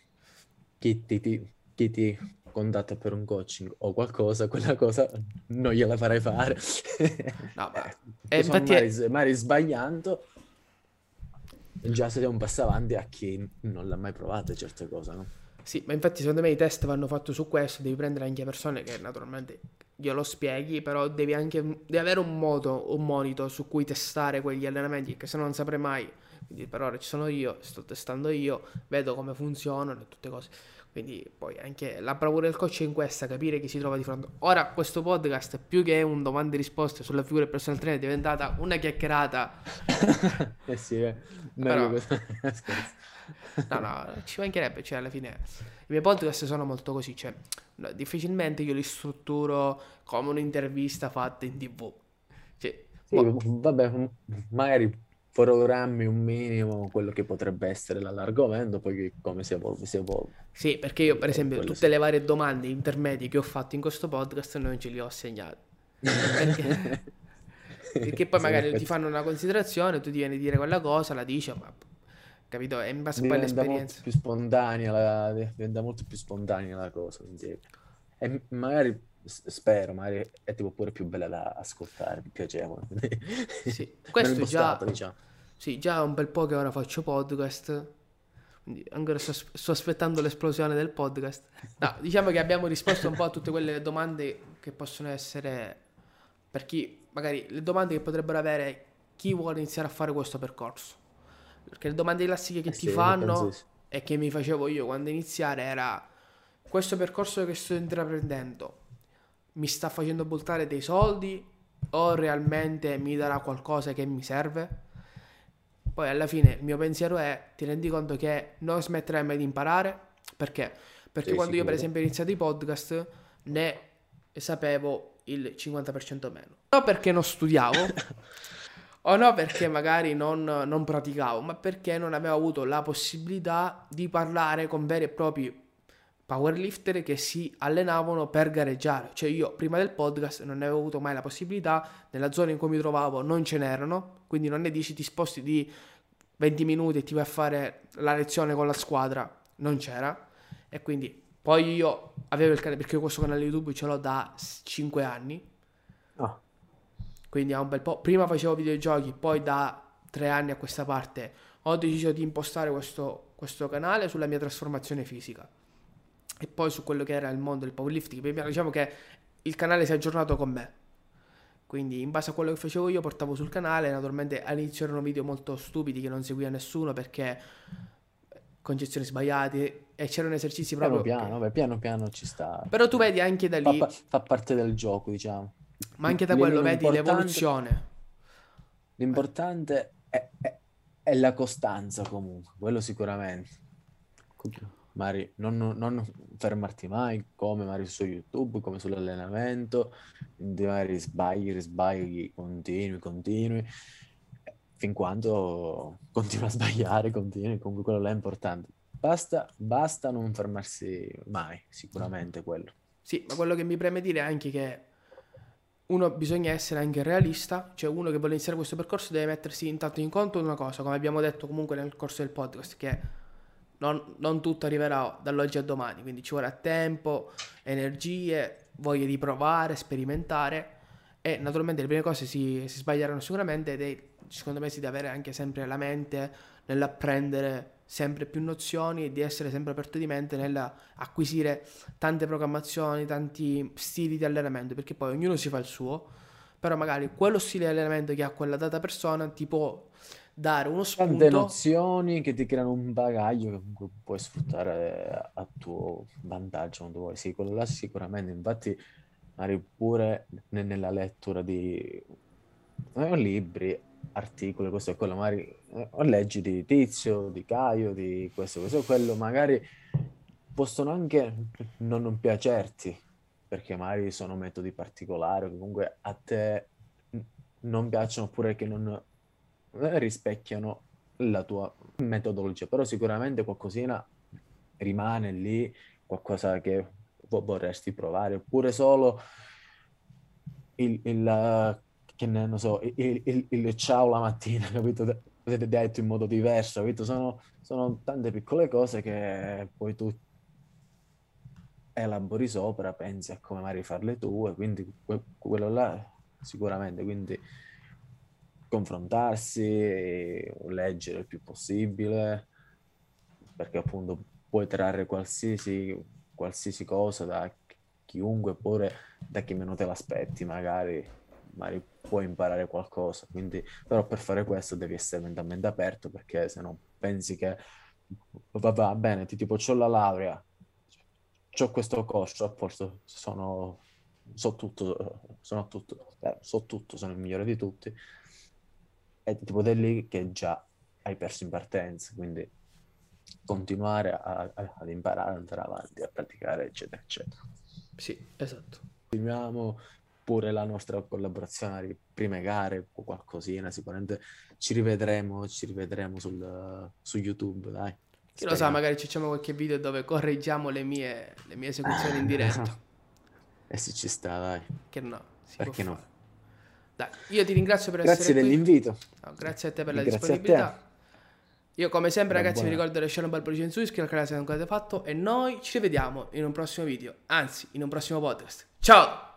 chi ti, ti, chi ti contatta per un coaching o qualcosa, quella cosa non gliela farai fare. No, ma... eh, infatti magari, è... magari sbagliando già sei un passo avanti a chi non l'ha mai provata certe cose, no? Sì, ma infatti secondo me i test vanno fatti su questo, devi prendere anche persone che naturalmente glielo spieghi, però devi anche devi avere un modo, un monito su cui testare quegli allenamenti, che se no non saprei mai. Quindi per ora ci sono io, sto testando io, vedo come funzionano e tutte cose. Quindi poi anche la bravura del coach è in questa, capire chi si trova di fronte. Ora questo podcast, più che un domande e risposte sulla figura del personal trainer, è diventata una chiacchierata. Eh sì, eh. Non Però... no, no, ci mancherebbe, cioè alla fine i miei podcast sono molto così, cioè no, difficilmente io li strutturo come un'intervista fatta in TV. Cioè, sì, ma... vabbè, magari programmi un minimo quello che potrebbe essere l'allargamento, poi come si evolve, si evolve. Sì, perché io per esempio tutte sì. le varie domande intermedie che ho fatto in questo podcast non ce le ho segnate. Perché, perché poi magari sì, ti fanno una considerazione, tu ti vieni a dire quella cosa, la dici, ma capito? È in base poi all'esperienza. Diventa molto più spontanea la, diventa molto più spontanea la cosa. Quindi, e magari, spero, magari è tipo pure più bella da ascoltare, più piacevole. Sì, questo già, diciamo. Sì, già un bel po' che ora faccio podcast, quindi ancora sto, sto aspettando l'esplosione del podcast. No, diciamo che abbiamo risposto un po' a tutte quelle domande che possono essere per chi, magari le domande che potrebbero avere chi vuole iniziare a fare questo percorso, perché le domande classiche che eh ti sì, fanno e che mi facevo io quando iniziare era: questo percorso che sto intraprendendo mi sta facendo buttare dei soldi o realmente mi darà qualcosa che mi serve? Poi alla fine il mio pensiero è: ti rendi conto che non smetterai mai di imparare? Perché? Perché sì, quando sicuro. Io per esempio ho iniziato i podcast ne sapevo il cinquanta per cento meno. No perché non studiavo o no perché magari non, non praticavo, ma perché non avevo avuto la possibilità di parlare con veri e propri powerlifter che si allenavano per gareggiare. Cioè io prima del podcast non ne avevo avuto mai la possibilità, nella zona in cui mi trovavo non ce n'erano, quindi non ne dici ti sposti di venti minuti e ti vai a fare la lezione con la squadra, non c'era. E quindi poi io avevo il canale, perché questo canale YouTube ce l'ho da cinque anni, oh. quindi è un bel po'. Prima facevo videogiochi, poi da tre anni a questa parte ho deciso di impostare questo, questo canale sulla mia trasformazione fisica e poi su quello che era il mondo del powerlifting. Diciamo che il canale si è aggiornato con me, quindi in base a quello che facevo io portavo sul canale. Naturalmente all'inizio erano video molto stupidi che non seguiva nessuno perché concezioni sbagliate, e c'erano esercizi proprio piano piano, che... beh, piano piano ci sta, però tu vedi anche da lì fa, fa parte del gioco, diciamo, ma anche da quello vedi l'evoluzione. L'importante è, è, è la costanza, comunque quello sicuramente. Mari, non, non fermarti mai, come Mari su YouTube, come sull'allenamento, magari sbagli, risbagli, continui, continui, fin quando continui a sbagliare, continui, comunque quello là è importante. Basta, basta non fermarsi mai, sicuramente quello. Sì, ma quello che mi preme dire è anche che uno bisogna essere anche realista, cioè uno che vuole iniziare questo percorso deve mettersi intanto in conto una cosa, come abbiamo detto comunque nel corso del podcast, che... Non, non tutto arriverà dall'oggi a domani, quindi ci vorrà tempo, energie, voglia di provare, sperimentare, e naturalmente le prime cose si, si sbaglieranno sicuramente, ed è, secondo me si deve avere anche sempre la mente nell'apprendere sempre più nozioni e di essere sempre aperto di mente nell'acquisire tante programmazioni, tanti stili di allenamento, perché poi ognuno si fa il suo, però magari quello stile di allenamento che ha quella data persona ti può dare uno spunto, tante nozioni che ti creano un bagaglio che comunque puoi sfruttare a tuo vantaggio quando vuoi. Sì, quello là sicuramente. Infatti magari pure nella lettura di eh, libri, articoli, questo e quello, magari eh, leggi di Tizio, di Caio, di questo, questo e quello, magari possono anche non, non piacerti, perché magari sono metodi particolari o comunque a te non piacciono, oppure che non rispecchiano la tua metodologia, però sicuramente qualcosina rimane lì, qualcosa che vorresti provare, oppure solo il, il che ne non so, il, il, il ciao la mattina, capito? Potete detto in modo diverso, capito? Sono, sono tante piccole cose che poi tu elabori sopra, pensi a come magari farle tue, quindi quello là sicuramente, quindi confrontarsi, leggere il più possibile, perché appunto puoi trarre qualsiasi, qualsiasi cosa da chiunque, oppure da chi meno te l'aspetti, magari, magari puoi imparare qualcosa. Quindi, però per fare questo devi essere mentalmente aperto, perché se no pensi che va, va bene, ti tipo c'ho la laurea, c'ho questo corso, a posto, sono, so tutto, sono tutto, so tutto, sono il migliore di tutti. È tipo da lì che già hai perso in partenza, quindi continuare a, a, ad imparare, ad andare avanti, a praticare, eccetera, eccetera. Sì, esatto. Continuiamo pure la nostra collaborazione alle prime gare o qualcosina, sicuramente ci rivedremo, ci rivedremo sul, su YouTube, dai. Chi lo sa, magari ci facciamo qualche video dove correggiamo le mie, le mie esecuzioni ah, in diretta. No. E eh se sì, ci sta, dai. Che no, si perché può no? Fare. Dai, io ti ringrazio per grazie essere qui. Grazie dell'invito. No, grazie a te per la grazie disponibilità. Io come sempre non ragazzi buona. Vi ricordo di lasciare un bel pollice in su, iscrivervi al canale se non l'avete fatto e noi ci vediamo in un prossimo video, anzi in un prossimo podcast. Ciao!